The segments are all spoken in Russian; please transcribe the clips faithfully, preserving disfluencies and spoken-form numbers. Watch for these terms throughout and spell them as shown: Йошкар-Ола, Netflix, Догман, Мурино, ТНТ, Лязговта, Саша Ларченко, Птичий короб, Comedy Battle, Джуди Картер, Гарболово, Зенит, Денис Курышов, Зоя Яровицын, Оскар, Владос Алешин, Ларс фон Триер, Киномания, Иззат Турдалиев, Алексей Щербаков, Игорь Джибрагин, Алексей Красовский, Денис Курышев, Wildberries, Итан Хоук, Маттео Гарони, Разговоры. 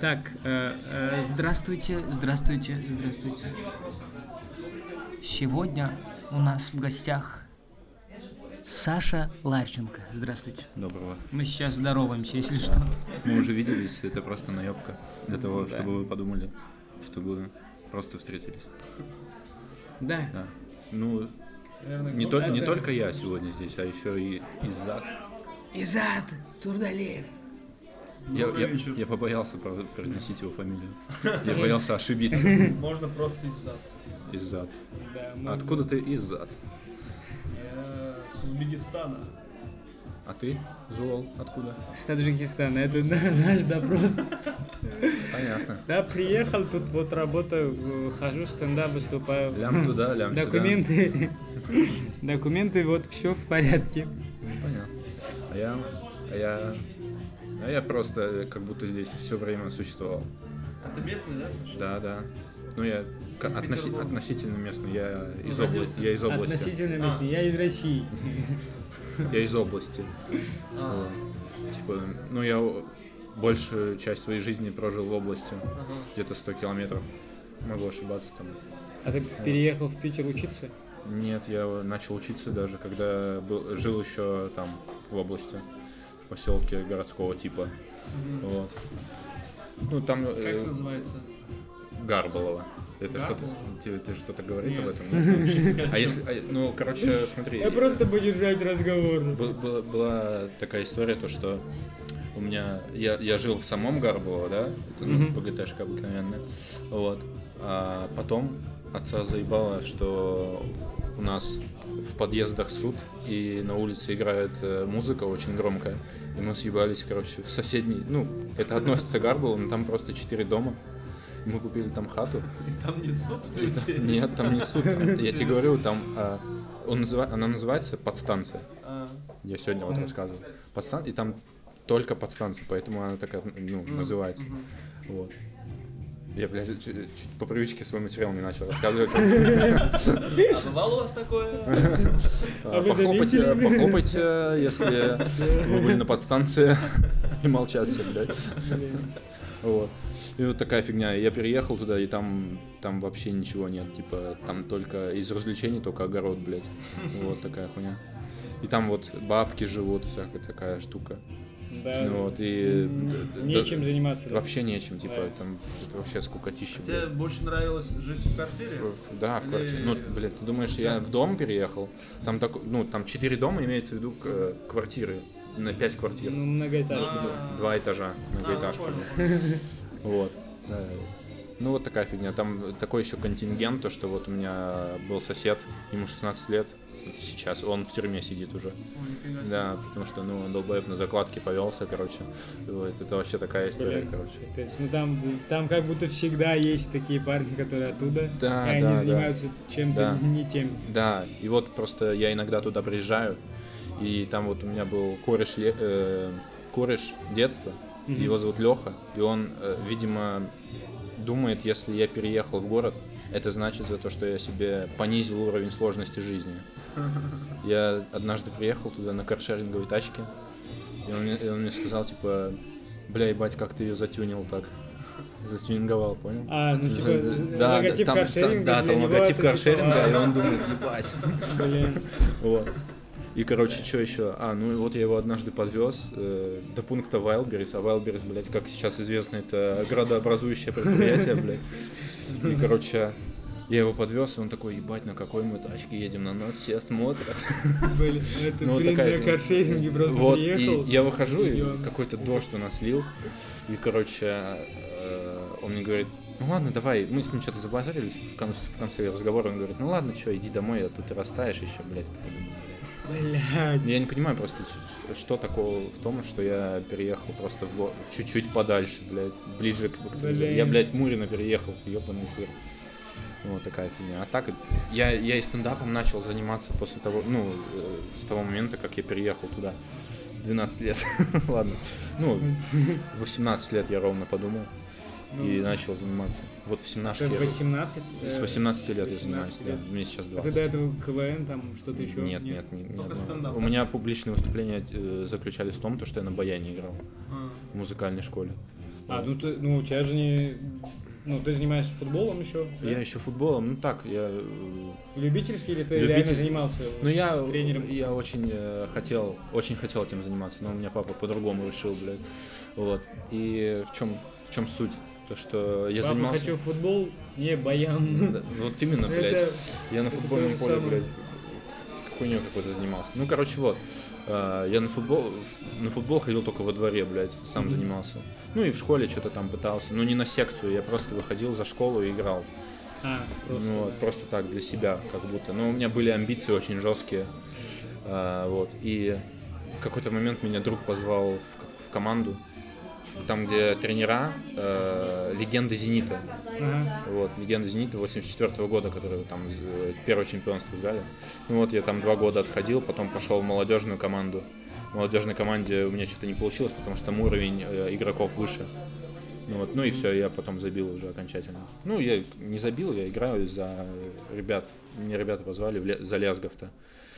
Так, э, э, здравствуйте, здравствуйте, здравствуйте. Сегодня у нас в гостях Саша Ларченко. Здравствуйте. Доброго. Мы сейчас здороваемся, если что. Мы уже виделись, это просто наебка для того, да. чтобы вы подумали, чтобы просто встретились. Да. да. Ну, наверное, не, то, не только я сегодня здесь, а еще и Иззат. Иззат Турдалиев. Я, я, я побоялся произносить его фамилию. Я боялся ошибиться. Можно просто Иззат. Иззат. Да, откуда ты Иззат? Я с Узбекистана. А ты, Зол, откуда? С Таджикистана. Это наш допрос. Понятно. Да, приехал тут, вот работаю, хожу, стендап выступаю. Лям туда, лям сюда. Документы. Документы, вот все в порядке. Понятно. А я, а я, а я просто как будто здесь все время существовал. А ты местный, да, Саша? Да, да. Ну я относи, относительно местный, я из, области, я из области. Относительно местный, а. я из России. Я из области. А. Типа, ну я большую часть своей жизни прожил в области, ага. где-то сто километров. Могу ошибаться там. А ты вот. переехал в Питер учиться? Нет, я начал учиться даже, когда был, жил еще там в области, в поселке городского типа. Угу. Вот. Ну, там, как э, называется? Гарболово. Это Гарболово? Что-то, ты, ты что-то говорит Нет. об этом? Нет? А если, а, ну, короче, смотри. Я просто поддержать разговор. Б- б- была такая история, то что у меня, я, я жил в самом Гарболово, да, это ну, ПГТшка обыкновенная, вот, а потом отца заебало, что у нас в подъездах суд, и на улице играет музыка очень громкая, и мы съебались, короче, в соседний, ну, это относится к Гарболу, но там просто четыре дома. Мы купили там хату. И там не суд? Там, нет, там не суд. Там, я тебе говорю, там а, он называ, она называется подстанция. Я сегодня вот рассказывал. Подстан... И там только подстанция, поэтому она такая, ну, называется. Вот. Я, блядь, чуть, чуть по привычке свой материал не начал рассказывать. А бывало у вас такое? Похлопайте, если вы были на подстанции, и молчать все, блядь. Вот. И вот такая фигня. Я переехал туда, и там, там вообще ничего нет. Типа, там только из развлечений только огород, блядь. Вот такая хуйня. И там вот бабки живут, всякая такая штука. Да. Вот, и... Нечем да, заниматься. Вообще да? нечем, типа, да. там вообще скукотища. А тебе больше нравилось жить в квартире? В, да, Или... в квартире. Ну, блядь, ты думаешь, Часто? я в дом переехал? Там так, ну, там четыре дома, имеется в виду квартиры. На пять квартир. Ну, многоэтажки. Два этажа многоэтажки. Вот. Ну, вот такая фигня. Там такой еще контингент, то, что вот у меня был сосед, ему шестнадцать лет, сейчас он в тюрьме сидит уже. Ой, да, потому что, ну, он долбоеб на закладке повелся, короче. Вот, это вообще такая история, Блин. короче. То есть, ну, там, там как будто всегда есть такие парни, которые оттуда, да, и да, они занимаются да. чем-то да. не тем. Да, и вот просто я иногда туда приезжаю, и там вот у меня был кореш, э, кореш детства, mm-hmm. его зовут Леха, и он, э, видимо, думает, если я переехал в город, это значит за то, что я себе понизил уровень сложности жизни. Я однажды приехал туда на каршеринговой тачке, и он мне, и он мне сказал, типа, бля, ебать, как ты ее затюнил так. Затюнинговал, понял? А, ну типа, да, логотип там, каршеринга. Да, там логотип каршеринга, и он думает, ебать. Блин. Вот. И, короче, что еще? А, ну вот я его однажды подвез э, до пункта Wildberries, а Wildberries, блядь, как сейчас известно, это градообразующее предприятие, блядь. И, короче, я его подвез, и он такой, ебать, на какой мы тачке едем, на нас все смотрят. Блин, это, ну, блин, такая... для каршеринга просто вот, приехал. И я выхожу, и какой-то дождь у нас лил, и, короче, э, он мне говорит, ну ладно, давай, мы с ним что-то забазарились в конце, в конце разговора, он говорит, ну ладно, что, иди домой, а то ты растаешь еще, блядь. Блядь. Я не понимаю просто, что такого в том, что я переехал просто в го... чуть-чуть подальше, блядь, ближе к, к центру. Я, блядь, в Мурино переехал, ёбаный сыр. Вот такая фигня. А так, я, я и стендапом начал заниматься после того, ну, с того момента, как я переехал туда. двенадцать лет, ладно. Ну, восемнадцать лет я ровно подумал. И начал заниматься. Вот в семнадцать лет. восемнадцать С восемнадцати лет я занимаюсь. Мне сейчас двадцать. А ты до этого КВН, там что-то еще? Нет, нет, нет. Только стендап. У меня публичные выступления заключались в том, что я на баяне играл в музыкальной школе. А, ну, ты, ну у тебя же не... Ну, ты занимаешься футболом еще? Да? Я еще футболом, ну так, я... Любительский или ты Любитель... реально занимался ну, я, тренером? Я очень э, хотел, очень хотел этим заниматься, но у меня папа по-другому решил, блядь. Вот. И в чем, в чем суть? То, что я папа, занимался... хочу футбол, не баян. Да, вот именно, блядь. Это... Я на футбольном поле, самое... блядь, хуйню какой-то занимался. Ну, короче, вот. Э, я на футбол, на футбол ходил только во дворе, блядь, сам mm-hmm. занимался. Ну, и в школе что-то там пытался. Ну, не на секцию, я просто выходил за школу и играл. А, просто, ну, вот, да. Просто так, для себя, как будто. Но у меня были амбиции очень жесткие. Э, вот. И в какой-то момент меня друг позвал в, в команду. Там, где тренера, э, легенды «Зенита». Uh-huh. Вот, легенды «Зенита» восемьдесят четвёртого года, которые там первое чемпионство взяли. Ну вот, я там два года отходил, потом пошел в молодежную команду. В молодежной команде у меня что-то не получилось, потому что там уровень э, игроков выше. Ну вот, ну и все, я потом забил уже окончательно. Ну, я не забил, я играю за ребят. Меня ребята позвали в, за Лязговта,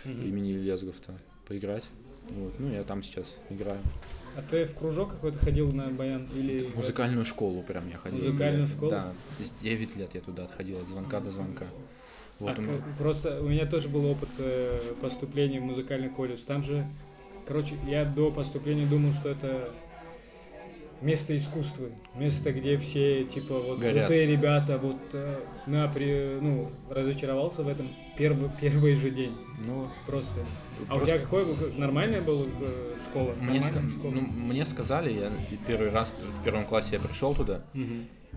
uh-huh. имени Лязговта, поиграть. Вот, ну, я там сейчас играю. А ты в кружок какой-то ходил на баян или... Музыкальную школу прям я ходил. Музыкальную я, школу? Да, девять лет я туда отходил, от звонка до звонка. Вот а у меня... Просто у меня тоже был опыт поступления в музыкальный колледж. Там же, короче, я до поступления думал, что это место искусства. Место, где все, типа, вот горят. Крутые ребята, вот, на, при, ну, разочаровался в этом первый, первый же день. Ну, просто... А просто... у тебя какой нормальная была школа? Мне, ска... школа? Ну, мне сказали, я первый раз в первом классе я пришел туда, угу.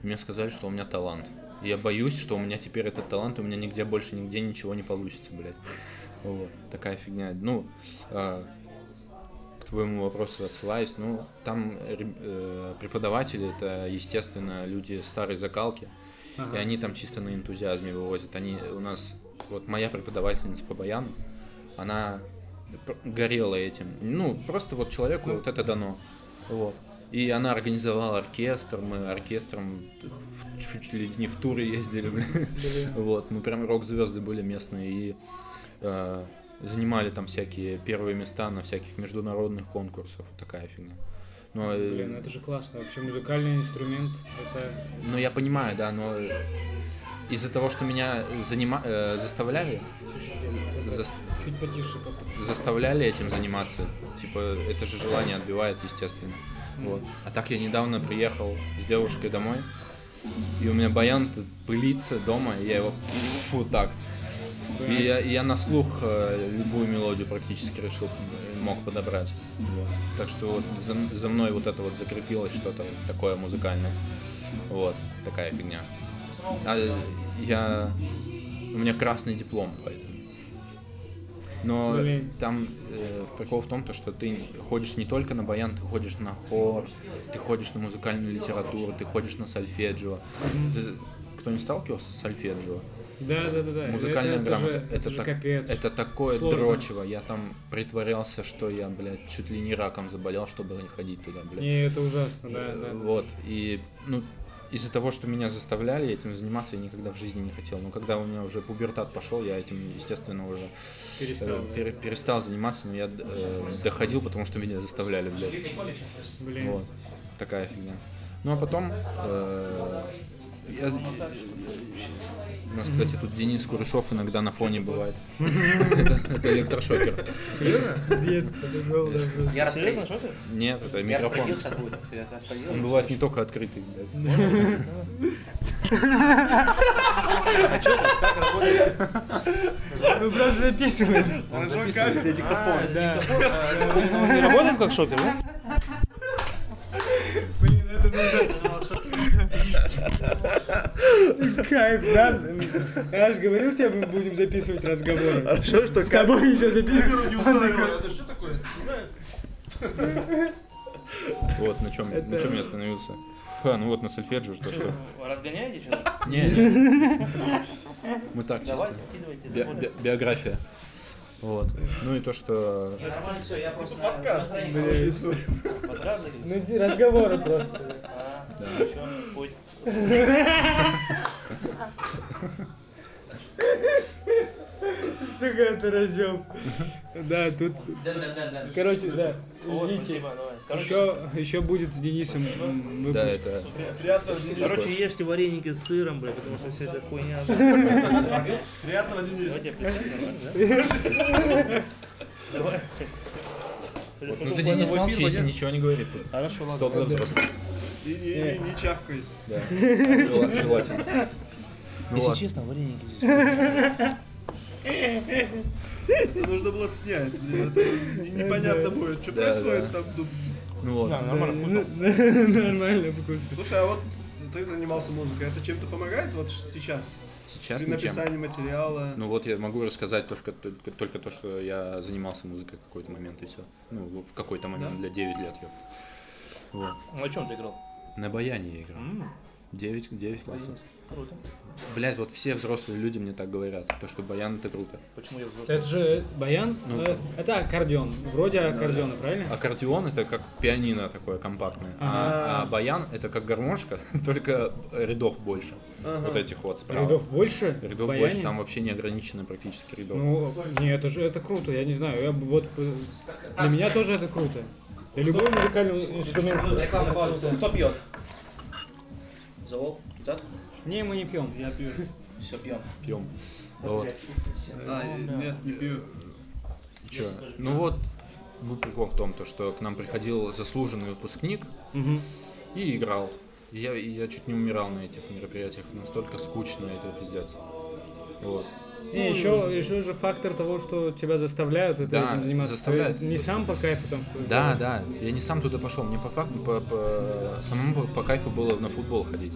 мне сказали, что у меня талант. И я боюсь, что у меня теперь этот талант, у меня нигде больше нигде ничего не получится, блядь. Вот такая фигня. Ну, э, к твоему вопросу отсылаюсь. Ну, там э, преподаватели, это естественно люди старой закалки, ага. и они там чисто на энтузиазме вывозят. Они у нас вот моя преподавательница по баяну. Она горела этим. Ну, просто вот человеку вот это дано. Вот. И она организовала оркестр. Мы оркестром в, чуть ли не в туры ездили. Блин. Вот. Мы прям рок-звезды были местные. И э, занимали там всякие первые места на всяких международных конкурсах. Такая фигня. Но, блин, это же классно. Вообще музыкальный инструмент. Это... Ну, я понимаю, да, но... Из-за того, что меня занима... э, заставляли, за... чуть потише, заставляли этим заниматься, типа это же желание отбивает, естественно. Вот. А так я недавно приехал с девушкой домой, и у меня баян пылится дома, и я его вот так. И я, я на слух любую мелодию практически решил, мог подобрать. Вот. Так что вот за, за мной вот это вот закрепилось что-то такое музыкальное. Вот такая фигня. А я... У меня красный диплом, поэтому. Но Блин. там э, прикол в том, что ты ходишь не только на баян, ты ходишь на хор, ты ходишь на музыкальную литературу, ты ходишь на сольфеджио. Mm-hmm. Кто не сталкивался с сольфеджио? Да, да, да, да. Музыкальная это, грамота. Это, это, же, это, так, это такое сложно. Дрочево. Я там притворялся, что я, блядь, чуть ли не раком заболел, чтобы не ходить туда, блядь. Не, это ужасно, да, да. Вот, и, ну... Из-за того, что меня заставляли этим заниматься, я никогда в жизни не хотел. Но когда у меня уже пубертат пошел, я этим, естественно, уже перестал, э, пер, перестал заниматься, но я э, доходил, потому что меня заставляли, блядь. Блин. Вот. Такая фигня. Ну а потом... Э, я, у нас, кстати, тут Денис Курышев иногда на фоне бывает. Это электрошокер. Серьезно? Нет, подождал. Я распалил на шокер? Нет, это микрофон. Он бывает не только открытый. А что так? Как работает? Мы просто записываем. Он записывает для диктофона. Он не работает как шокер, да? Блин, это нужно... Кайф, да? Я же говорил тебе, мы будем записывать разговоры. А что, что с тобой еще записываем? Не устанавливаю. Это что такое? Снимает? Вот, на чем, это... на чем я остановился. Ха, ну вот на сольфеджио, что что. Разгоняете что-то? Не, не. Мы так чисто. Би- би- биография. Вот. Ну и то, что... Все, я просто подкаст. Ну, разговоры просто. Да. сука, это разъем. Да, тут... Да-да-да. Короче, да. Ждите. Еще будет с Денисом выпуск. Да, это... Короче, ешьте вареники с сыром, блядь, потому что вся эта хуйня... Приятного, Денис. Давай тебе присядь, давай. Вот, ну ты, Денис, молчи, если ничего не говорит. Хорошо, ладно. Столько взрослых. И не чавкай. Да, желательно. Если честно, вареники здесь. Нужно было снять, блин. Непонятно будет, что происходит там. Ну вот. Да, нормально вкусно. Нормально вкусно. Слушай, а вот ты занимался музыкой, это чем-то помогает вот сейчас? Сейчас при написании материала. Ну вот я могу рассказать только, только, только то, что я занимался музыкой в какой-то момент и все. Ну, в какой-то момент, да? Для девяти лет, ёпта. Вот. На чем ты играл? На баяне я играл. Mm. девять классов. Круто. Блять, вот все взрослые люди мне так говорят, то что баян это круто. Почему я взрослый? Это же баян, ну, э, это аккордеон, вроде аккордеона, да, правильно? Аккордеон это как пианино такое компактное, а, а баян это как гармошка, только рядов больше. Ага. Вот этих вот справа. Рядов больше? Рядов баяне? Больше, там вообще не ограничено практически рядов. Ну, не, это же это круто, я не знаю, я, вот для меня тоже это круто. Для любого музыкального инструмента. Реклама пауза. Кто пьет? Завол? Иззат? Не, мы не пьем. Я пью. Все, пьем. Пьем. Вот. А, нет, не пью. Че? Ну вот, был прикол в том, что к нам приходил заслуженный выпускник, угу, и играл. И я, и я чуть не умирал на этих мероприятиях. Настолько скучно это пиздец. Вот. И ну, еще, еще же фактор того, что тебя заставляют это, да, этим заниматься. Заставляют. Ты не сам по кайфу там что-то. Да, делаешь? Да. Я не сам туда пошел. Мне по факту по, по, самому по кайфу было на футбол ходить.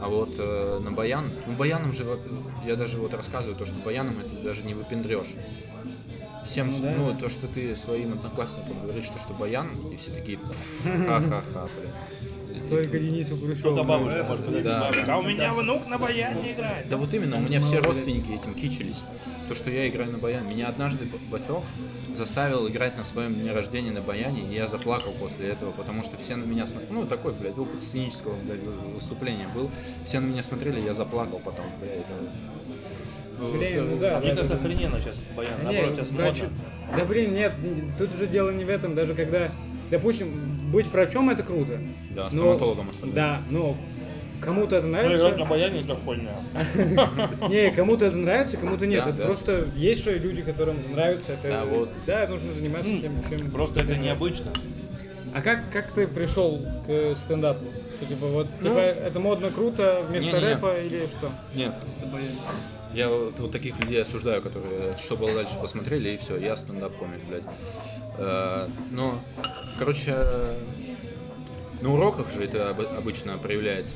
А вот э, на баян. Ну баяном же я даже вот рассказываю то, что баяном это даже не выпендрешь. Всем, ну, да, ну да, то, что ты своим одноклассникам говоришь, что, что баян, и все такие ха-ха-ха, блин. Только Денису Грушеву. Да, да. А у меня внук на баяне играет. Да вот именно, у меня все родственники этим кичились. То, что я играю на баяне. Меня однажды батёк заставил играть на своем дне рождения на баяне, и я заплакал после этого, потому что все на меня смотрели. Ну, такой, блядь, опыт сценического, блядь, выступления был. Все на меня смотрели, я заплакал потом, блядь, это... Блин, ну, да, а мне кажется, да, охрененно сейчас баян, наоборот, сейчас модно. Да блин, нет, тут уже дело не в этом, даже когда, допустим, быть врачом это круто. Да, стоматологом особенно. Да, но кому-то это нравится. Ну, играть на баяне это хольня. Не, кому-то это нравится, кому-то нет. Просто есть же люди, которым нравится это. Да, нужно заниматься тем, чем... Просто это необычно. А как, как ты пришел к стендапу? Что, типа, вот, ну, типа, это модно, круто, вместо не, не, рэпа не. Или что? Нет. Я вот, вот таких людей осуждаю, которые что было дальше посмотрели, и все, я стендап-комик, блядь. Э, но, короче, на уроках же это обычно проявляется.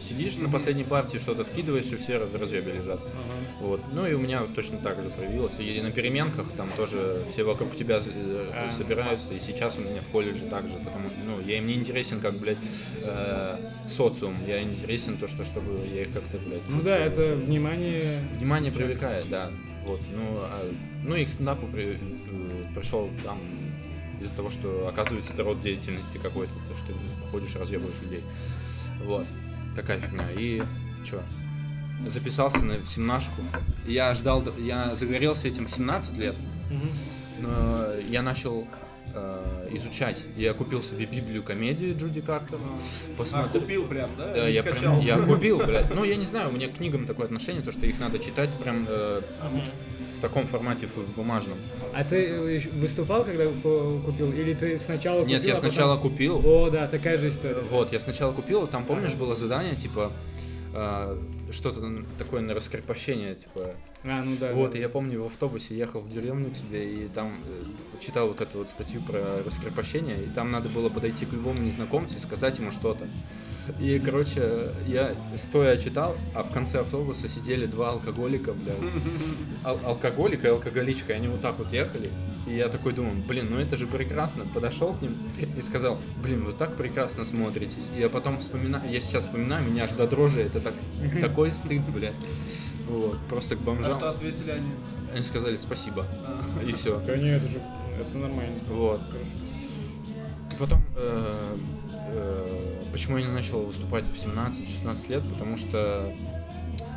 Сидишь на последней партии, что-то вкидываешь, и все в разъебе лежат. Uh-huh. Вот. Ну и у меня точно так же проявилось. И на переменках там тоже все вокруг тебя uh-huh. собираются. И сейчас у меня в колледже так же. Потому что ну, я им не интересен, как, блядь, э, социум. Я интересен то, что чтобы я их как-то, блядь... Ну да, это внимание... Внимание привлекает, да. Вот. Ну, а, ну и к стендапу при, пришел там... Из-за того, что оказывается это род деятельности какой-то. То, что ты ходишь, разъебываешь людей. Вот. Такая фигня. И чё? Записался на семнашку. Я ждал, я загорелся этим в семнадцать лет. Но я начал э, изучать. Я купил себе Библию комедии Джуди Картера. Посмотрел. А, купил прям, да? Да, я, прям, я купил, блядь. Ну, я не знаю, у меня к книгам такое отношение, то, что их надо читать прям э, в таком формате, в бумажном. А ты выступал, когда купил? Или ты сначала купил? Нет, я сначала потом... купил. О, да, такая же история. Вот, я сначала купил, там, помнишь, ага, было задание, типа, э, что-то такое на раскрепощение, типа. А, ну да. Вот, да, и я помню, в автобусе ехал в деревню к себе, и там э, читал вот эту вот статью про раскрепощение, и там надо было подойти к любому незнакомцу и сказать ему что-то. И, короче, я стоя читал, а в конце автобуса сидели два алкоголика, блядь. Ал- алкоголик и алкоголичка, и они вот так вот ехали. И я такой думаю, блин, ну это же прекрасно. Подошел к ним и сказал, блин, вы так прекрасно смотритесь. И я потом вспоминаю, я сейчас вспоминаю, меня аж до дрожи, это так, такой стыд, блядь. Вот, просто к бомжам. А что ответили они? Они сказали спасибо. И все. Да нет, это же, это нормально. Вот. И потом... Почему я не начал выступать в семнадцать-шестнадцать лет? Потому что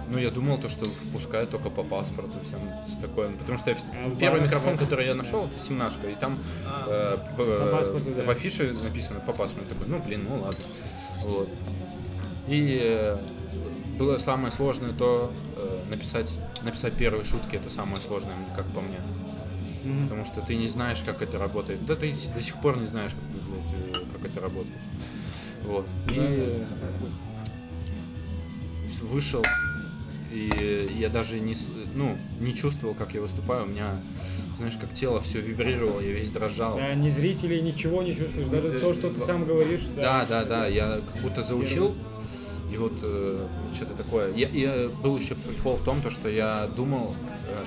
Ну, я думал, то, что впускают только по паспорту, всем такое. Потому что я... первый микрофон, который я нашел, это семнашка, и там э, по, по паспорту, да. в афише написано по паспорту. Такой, ну, блин, ну ладно. Вот. И э, было самое сложное то э, написать, написать первые шутки, это самое сложное, как по мне. Mm-hmm. Потому что ты не знаешь, как это работает. Да ты до сих пор не знаешь, как, блядь, как это работает. Вот. И э, вышел, и я даже не, ну, не чувствовал, как я выступаю. У меня, знаешь, как тело все вибрировало, я весь дрожал. Да, ни зрителей, ничего не чувствуешь, даже э, то, что э, ты сам говоришь. Да, да, да, да, я как будто заучил. И вот э, что-то такое. Я, я был еще прикол в том, то, что я думал,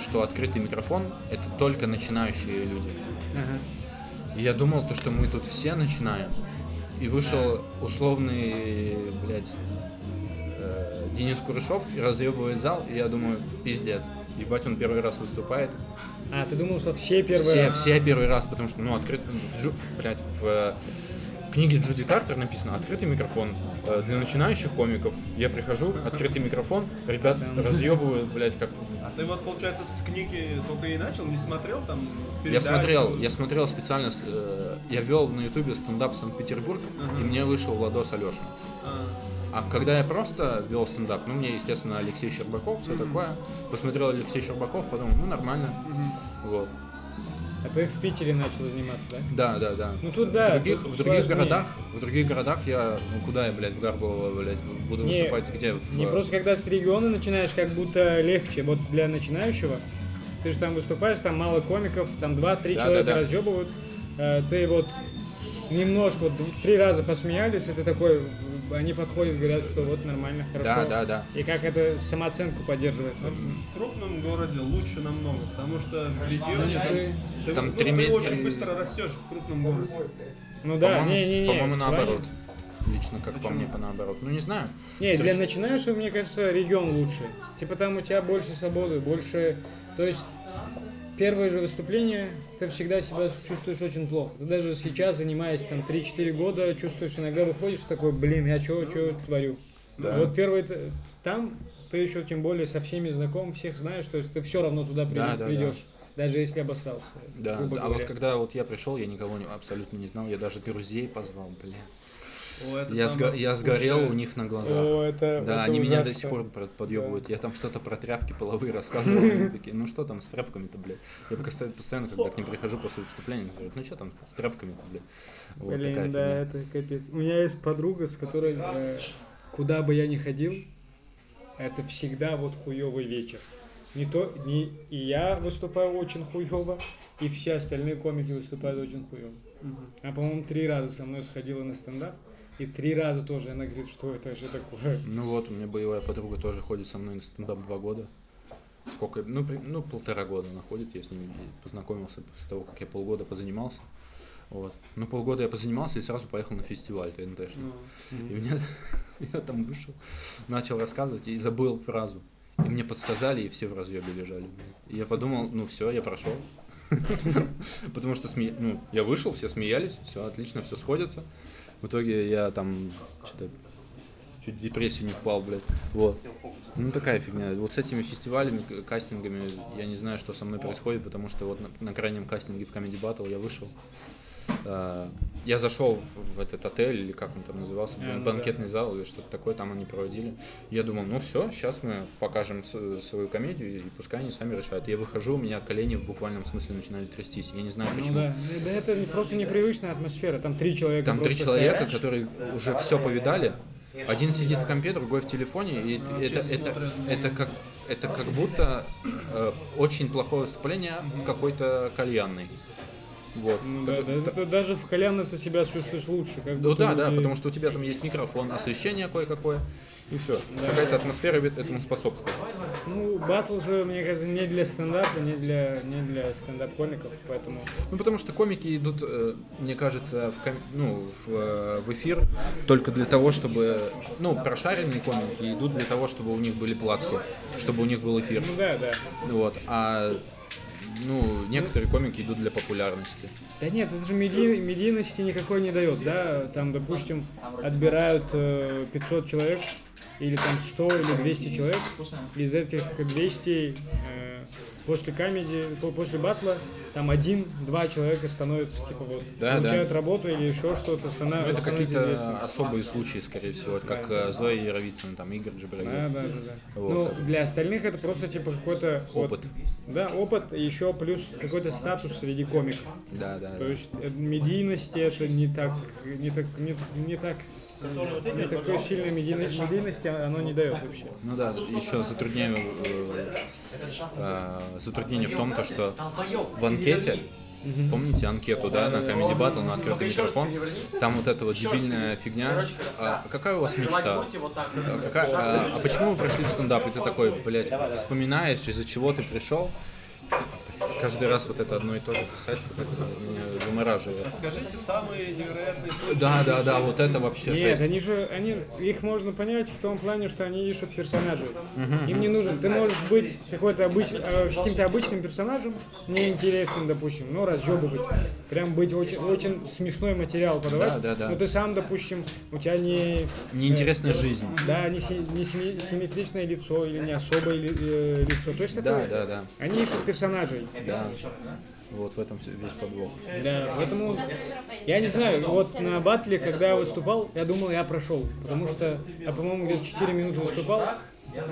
что открытый микрофон – это только начинающие люди. Ага. И я думал, то, что мы тут все начинаем. И вышел условный, блядь, э, Денис Курышов и разъебывает зал. И я думаю, пиздец. Ебать, он первый раз выступает. А, ты думал, что все первый все, раз? Все первый раз, потому что, ну, открыт... Блядь, в... В книге Джуди Картер написано «Открытый микрофон для начинающих комиков». Я прихожу, открытый микрофон, ребят разъебывают, блядь, как... А ты вот, получается, с книги только и начал? Не смотрел там передачу? Я смотрел, я смотрел специально, я вел на ютубе стендап Санкт-Петербург, ага. и мне вышел Владос Алешин. Ага. А когда я просто вел стендап, ну, мне, естественно, Алексей Щербаков, все mm-hmm. такое. Посмотрел Алексей Щербаков, подумал, ну, нормально, mm-hmm. вот. А ты в Питере начал заниматься, да? Да, да, да. Ну тут да. В других, тут в других городах, в других городах я, ну куда я, блядь, в Гарболово, блядь, буду не, выступать, где? В... Не просто когда с региона начинаешь, как будто легче. Вот для начинающего, ты же там выступаешь, там мало комиков, там два-три да, человека да, да. разъебывают. Ты вот немножко, вот три раза посмеялись, и ты такой, они подходят, говорят, что вот нормально, хорошо. Да, да, да. И как это самооценку поддерживает. В крупном городе лучше намного, потому что в регионе ты, там, ты, там ну, три... ты очень быстро растешь в крупном городе. Ну да, по-моему, не, не, не. По-моему, наоборот. Лично, как Почему? по мне, по наоборот. Ну, не знаю. Не, для Трич... начинающего, мне кажется, регион лучше. Типа там у тебя больше свободы, больше... То есть... Первое же выступление, ты всегда себя чувствуешь очень плохо. Ты даже сейчас, занимаясь там три-четыре года, чувствуешь, иногда выходишь такой, блин, я чего, чего творю. Да. Вот первый там, ты еще тем более со всеми знаком, всех знаешь, то есть ты все равно туда да, придешь, да, да. даже если обосрался. Да, а говоря. вот когда вот я пришел, я никого абсолютно не знал, я даже друзей позвал, блин. О, я, сго- я сгорел у них на глазах. О, это, да, это они ужасно. Меня до сих пор подъебывают. Да. Я там что-то про тряпки половые рассказывал. Они такие, ну что там с тряпками-то, блядь? Я постоянно, когда к ним прихожу после выступления, они говорят, ну что там с тряпками-то, блядь? Вот, блин, да, это капец. У меня есть подруга, с которой э, куда бы я ни ходил, это всегда вот хуёвый вечер. Не то, не и я выступаю очень хуёво, и все остальные комики выступают очень хуёво. Она, по-моему, три раза со мной сходила на стендап. И три раза тоже она говорит, что это же такое. Ну вот, у меня боевая подруга тоже ходит со мной на стендап два года. Сколько, ну, при, ну полтора года она ходит, я с ней познакомился после того, как я полгода позанимался. Вот. Ну, полгода я позанимался и сразу поехал на фестиваль ТНТшный. Mm-hmm. И меня, я там вышел, начал рассказывать и забыл фразу. И мне подсказали, и все в разъебе лежали. И я подумал, ну все, я прошел. Потому что я вышел, все смеялись, все отлично, все сходится. В итоге я там что-то чуть в депрессию не впал, блядь. Вот. Ну такая фигня. Вот с этими фестивалями, кастингами, я не знаю, что со мной происходит, потому что вот на, на крайнем кастинге в Comedy Battle я вышел. Э, я зашел в этот отель, или как он там назывался, yeah, банкетный yeah. зал или что-то такое, там они проводили. Я думал, ну все, сейчас мы покажем с- свою комедию, и пускай они сами решают. Я выхожу, у меня колени в буквальном смысле начинали трястись. Я не знаю почему. Ну, да. да, это просто непривычная атмосфера. Там три человека. Там три человека, стоят. которые уже все повидали. Один сидит в компе, другой в телефоне, и ну, это, это, это, как, это как будто э, очень плохое выступление в какой-то кальянной. Вот. Ну, да, это, да, это, даже в кальянной ты себя чувствуешь лучше. Как ну да, людей... да, потому что у тебя там есть микрофон, освещение кое-какое, и все. Да. Какая-то атмосфера этому способствует. Ну, батл же, мне кажется, не для стендапа, не для, не для стендап-комиков, поэтому... Ну, потому что комики идут, мне кажется, в, ком... ну, в, в эфир только для того, чтобы... Ну, прошаренные комики идут для того, чтобы у них были платки, чтобы у них был эфир. Ну да, да. Вот, а... ну, некоторые ну, комики идут для популярности. Да нет, это же медий, медийности никакой не дает, да? Там, допустим, отбирают э, пятьсот человек, или там сто, или двести человек. Из этих двухсот э, после камеди, после батла, там один-два человека становятся, типа, вот, да, получают да. работу или еще что-то, становятся известными. Ну, это какие-то известными. Особые случаи, скорее всего, да, как да, Зоя да. Яровицын, там, Игорь Джибрагин. Да, да, да. да. Вот, ну, который. Для остальных это просто, типа, какой-то... Опыт. Вот, да, опыт, и еще плюс какой-то статус среди комиков. Да, да. То да. есть медийность это не так, не так, не, не так, не такой сильной медийности, медийности оно не дает вообще. Ну да, еще затруднение, э, э, затруднение в том, то, что в анкете, mm-hmm. помните анкету, да, на Comedy Battle, на открытый микрофон, там вот эта вот дебильная фигня, а какая у вас мечта, а, какая, а, а почему вы пришли в стендап, и ты такой, блядь, вспоминаешь, из-за чего ты пришел, каждый раз вот это одно и то же писать, вот это вымораживает. Расскажите самые невероятные случаи. Да, да, да, вот это вообще нет, жесть. Нет, они же, они, их можно понять в том плане, что они ищут персонажей. Угу. Им не нужен, ты можешь быть какой-то обыч, каким-то обычным персонажем, неинтересным, допустим, ну, разжёбывать, прям быть очень, очень смешной материал подавать, да, да, да. но ты сам, допустим, у тебя не... Неинтересная э, жизнь. Да, не, си, не симметричное лицо или не особое э, лицо, то есть да, такое. Да, да. Они ищут персонажей. Да. Вот в этом весь подвох. Да, поэтому, я не знаю, вот на баттле, когда я выступал, я думал, я прошел, потому что я, по-моему, где-то четыре минуты выступал,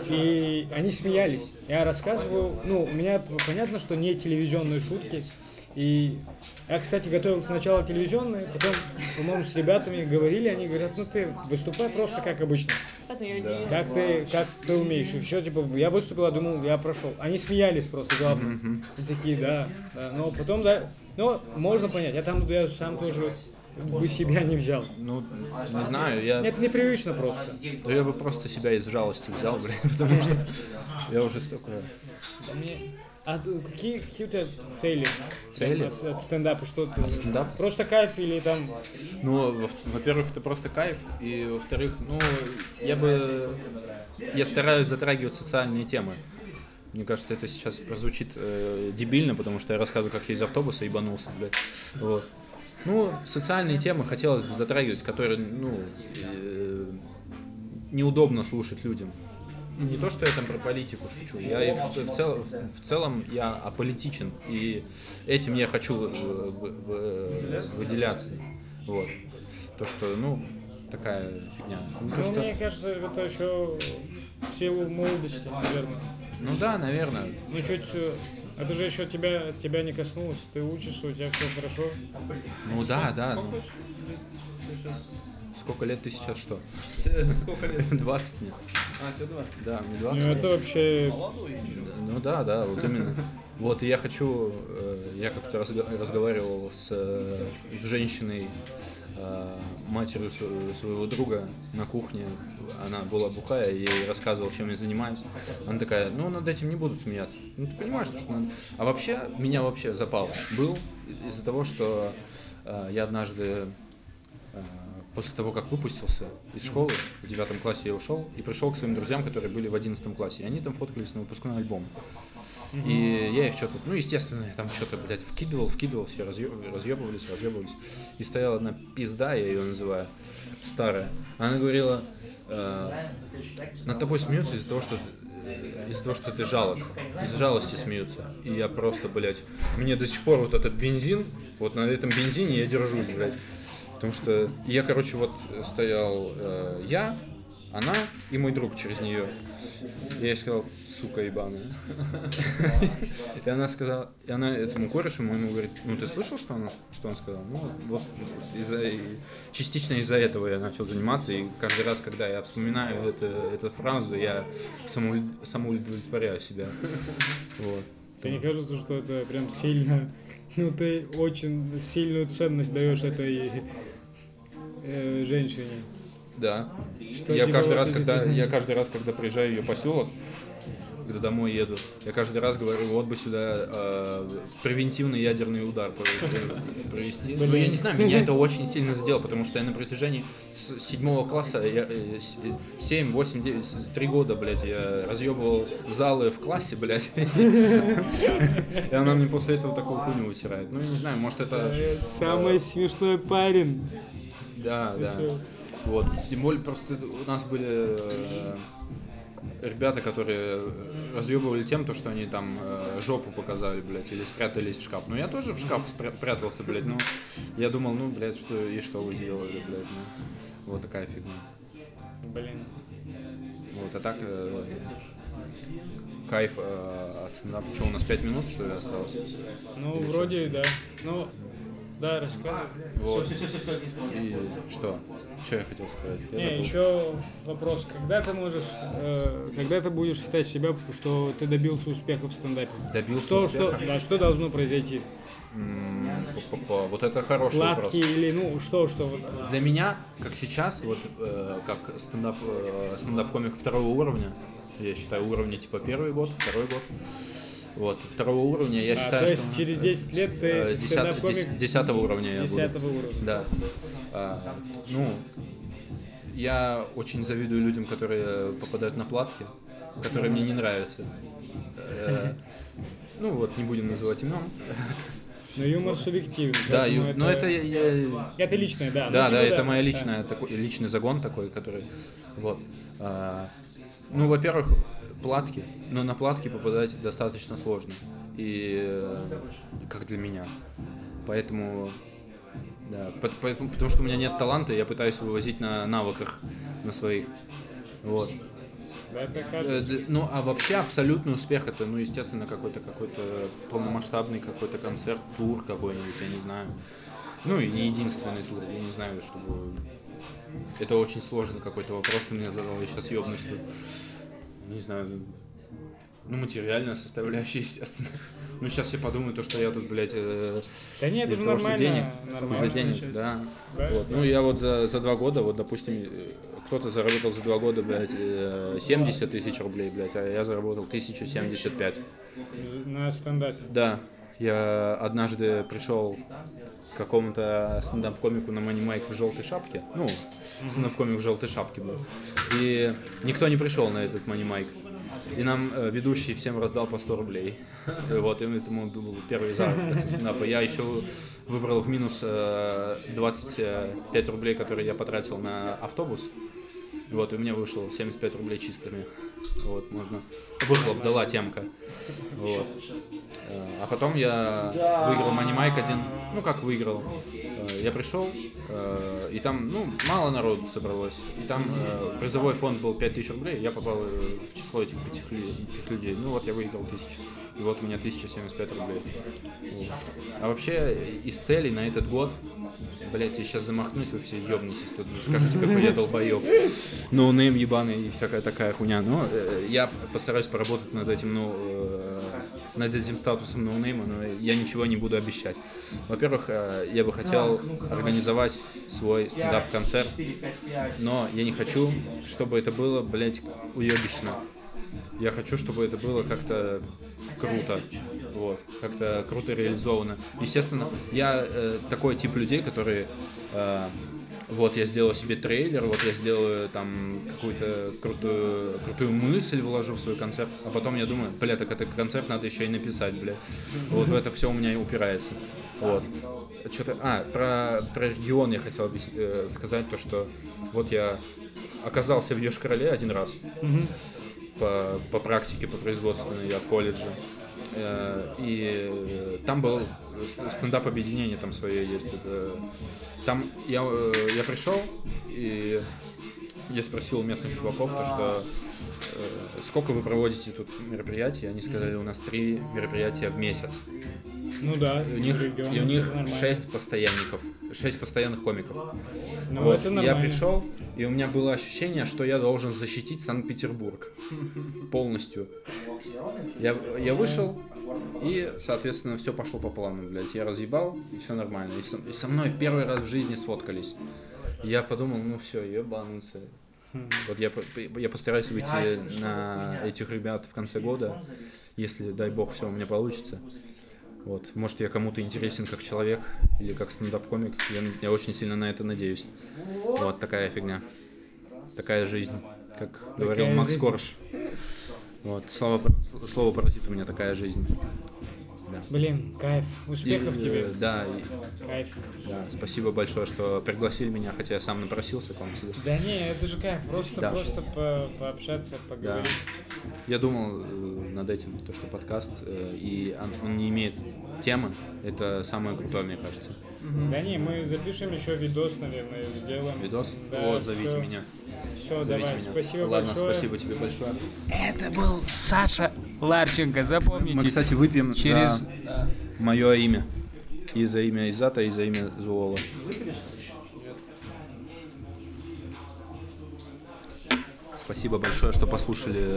и они смеялись. Я рассказываю, ну, у меня понятно, что не телевизионные шутки, и я, кстати, готовил сначала телевизионные, потом, по-моему, с ребятами говорили, они говорят, ну ты выступай просто как обычно. Да. Как ты, как ты умеешь. И все, типа, я выступил, я думал, я прошел. Они смеялись просто, главное. Mm-hmm. И такие, да, да. Но потом, да, но можно понять, я там, я сам тоже бы себя не взял. Ну, не знаю, я... Это непривычно просто. Да я бы просто себя из жалости взял, блин, потому что я уже столько... А какие, какие у тебя цели? Цели? От, от стендапа что-то? От стендапа? Просто кайф или там... Ну, во-первых, это просто кайф, и во-вторых, ну, я бы... Я стараюсь затрагивать социальные темы. Мне кажется, это сейчас прозвучит э, дебильно, потому что я рассказываю, как я из автобуса ебанулся, блядь. Вот. Ну, социальные темы хотелось бы затрагивать, которые, ну, э, неудобно слушать людям. Не то, что я там про политику шучу, я и в, в, цел, в, в целом я аполитичен, и этим я хочу в, в, в, выделяться, вот, то, что, ну, такая фигня. Ну, то, что... Мне кажется, это еще в силу молодости, наверное. Ну да, наверное. Ну, чуть... Это же еще тебя, тебя не коснулось, ты учишься, у тебя все хорошо. Ну да, да. Сколько, ну... Сколько лет ты сейчас что? Сколько лет? двадцать мне. А, тебе двадцать? Да, мне двадцать. Ну это вообще... Молодой еще. Ну да, да, вот именно. Вот, и я хочу... Я как-то разговаривал с, с женщиной, матерью своего друга на кухне. Она была бухая, я ей рассказывал, чем я занимаюсь. Она такая, ну над этим не будут смеяться. Ну ты понимаешь, что надо... А вообще, меня вообще запал был из-за того, что я однажды... После того, как выпустился из школы, в девятом классе я ушел и пришел к своим друзьям, которые были в одиннадцатом классе, и они там фоткались на выпускной альбом. Mm-hmm. И я их что-то, ну, естественно, я там что-то, блядь, вкидывал, вкидывал, все разъебывались, разъебывались. И стояла одна пизда, я ее называю, старая. Она говорила, э, над тобой смеются из-за того, что из-за того, что ты жалок, из жалости смеются. И я просто, блядь, мне до сих пор вот этот бензин, вот на этом бензине я держусь, блядь. Потому что я, короче, вот стоял э, я, она и мой друг через нее. Я ей сказал, сука ебаная. И она сказала, и она этому корешу моему говорит, ну ты слышал, что она, что он сказал? Ну вот из-за, частично из-за этого я начал заниматься, и каждый раз, когда я вспоминаю это, эту фразу, я самоудовлетворяю себя. Вот. Тебе не кажется, что это прям сильно... Ну, ты очень сильную ценность даешь этой э, женщине. Да. Что я каждый раз, когда, я каждый раз, когда приезжаю в ее поселок, когда домой еду, я каждый раз говорю, вот бы сюда э, превентивный ядерный удар провести. Но я не знаю, меня это очень сильно задело, потому что я на протяжении с седьмого класса, я, семь, восемь, девять, три года, блядь, я разъебывал залы в классе, блядь. И она мне после этого такую хуйню вытирает. Ну, я не знаю, может это... Самый смешной парень. Да, да. Вот. Тем более, просто у нас были э, ребята, которые разъебывали тем, то, что они там э, жопу показали, блядь, или спрятались в шкаф. Ну, я тоже в шкаф спря- прятался, блядь, ну, я думал, ну, блядь, что и что вы сделали, блядь, ну, вот такая фигня. Блин. Вот, а так... Э, кайф э, от стендапа. Что, у нас пять минут, что ли, осталось? Ну, или вроде, что? Да. Ну... Да, рассказывай. Вот. Все, все, все, все, все. И что? Что я хотел сказать? Я не, забыл. Еще вопрос. Когда ты можешь, э, когда ты будешь считать себя, что ты добился успеха в стендапе? Добился что, успеха? Что, да, что должно произойти? Вот это хороший вопрос. Гладкий или, ну, что, что? Вот. Для меня, как сейчас, вот э, как стендап, э, стендап-комик второго уровня, я считаю, уровня типа первый год, второй год. Вот, второго уровня, я а, считаю, то есть что... через десять лет ты стендап-комик... десятого уровня я буду. Десятого уровня. Да. А, ну, я очень завидую людям, которые попадают на платки, которые мне не нравятся. Ну вот, не будем называть имен. Но юмор субъективен. Да, ю... это... но это я... Это личное, да. Да, ну, да, это да, моя личная, да. Такой, личный загон такой, который... Вот. А, ну, во-первых... платки, но на платки попадать достаточно сложно, и э, как для меня, поэтому, да, по, поэтому, потому что у меня нет таланта, я пытаюсь вывозить на навыках, на своих, вот. Э, ну, а вообще абсолютный успех это, ну, естественно, какой-то какой-то полномасштабный какой-то концерт, тур какой-нибудь, я не знаю, ну, и не единственный тур, я не знаю, чтобы, это очень сложный какой-то вопрос, ты мне задал, я сейчас ёбнусь тут. Не знаю, ну, материальная составляющая, естественно. Ну, сейчас все подумают, то, что я тут, блядь, э, да нет, из-за того, что денег, из-за денег, да. да. Вот. Да. Ну, я вот за, за два года, вот, допустим, кто-то заработал за два года, блядь, э, семьдесят тысяч рублей, блядь, а я заработал тысячу семьдесят пять. На стендапе? Да. Я однажды пришел к какому-то стендап-комику на мани-майк в желтой шапке. Ну, стендап-комик в желтой шапке был. И никто не пришел на этот мани-майк. И нам э, ведущий всем раздал по сто рублей. И вот, этому был первый заработок стендапа. Я еще выбрал в минус э, двадцать пять рублей, которые я потратил на автобус. Вот, и у меня вышло семьдесят пять рублей чистыми. Вот, можно... Выхлоп дала темка. Вот. А потом я выиграл мани-майк один. Ну, как выиграл. Я пришел, и там, ну, мало народу собралось. И там призовой фонд был пять тысяч рублей. Я попал в число этих пятих людей. Ну, вот я выиграл тысячу. И вот у меня тысяча семьдесят пять рублей. Вот. А вообще, из целей на этот год... Блять, я сейчас замахнусь, вы все ебнетесь тут. Вы скажете, какой я долбоеб. Ну, нейм ебаный и всякая такая хуйня. Но э, я постараюсь поработать над этим, ну, э, над этим статусом ноунейма, но я ничего не буду обещать. Во-первых, э, я бы хотел организовать свой стендап-концерт, но я не хочу, чтобы это было, блять, уебищно. Я хочу, чтобы это было как-то круто. Вот, как-то круто реализовано. Естественно, я э, такой тип людей, которые э, вот я сделаю себе трейлер, вот я сделаю там какую-то крутую, крутую мысль, вложу в свой концерт, а потом я думаю, бля, так этот концерт надо еще и написать, бля. Вот в это все у меня и упирается. Вот. Что-то, а, про, про регион я хотел объяс... э, сказать, то, что вот я оказался в Йошкар-Оле один раз mm-hmm. по, по практике, по производственной от колледжа. И там был стендап-объединение, там свое есть. Это... Там я, я пришел, и я спросил у местных чуваков, то, что сколько вы проводите тут мероприятий, они сказали, у нас три мероприятия в месяц. Ну да. И у них, и у них шесть постоянников, шесть постоянных комиков. Ну, вот. Это я пришел, и у меня было ощущение, что я должен защитить Санкт-Петербург полностью. Я, я вышел, и, соответственно, все пошло по плану, блядь. Я разъебал, и все нормально. И со, и со мной первый раз в жизни сфоткались. Я подумал, ну все, ебануться. Вот я, я постараюсь выйти Ясен, на этих ребят в конце года, если, дай бог, все у меня получится. Вот. Может, я кому-то интересен как человек или как стендап-комик. Я, я очень сильно на это надеюсь. Вот такая фигня. Такая жизнь, как говорил такая Макс жизнь. Корш. Вот. Слово, слово «паразит» у меня такая жизнь. Да. Блин, кайф. Успехов и, тебе. Да. И, кайф. Да, спасибо большое, что пригласили меня, хотя я сам напросился к вам сюда. Да не, это же кайф. Просто, да. просто по, пообщаться, поговорить. Да. Я думал над этим, то, что подкаст, и он, он не имеет темы. Это самое крутое, мне кажется. Угу. Да не, мы запишем еще видос, наверное, сделаем. Видос? Да, вот, зовите все. меня. Все, зовите давай, меня. спасибо Ладно, большое. Ладно, спасибо тебе большое. Это был Саша Ларченко, запомните. Мы, кстати, выпьем через... за да. мое имя. И за имя Иззата, и за имя Зуола. Спасибо большое, что послушали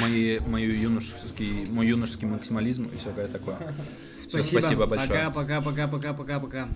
мои, мою юношеский, мой юношеский максимализм и всякое такое. Спасибо. Все, спасибо большое. Пока, пока, пока, пока, пока, пока.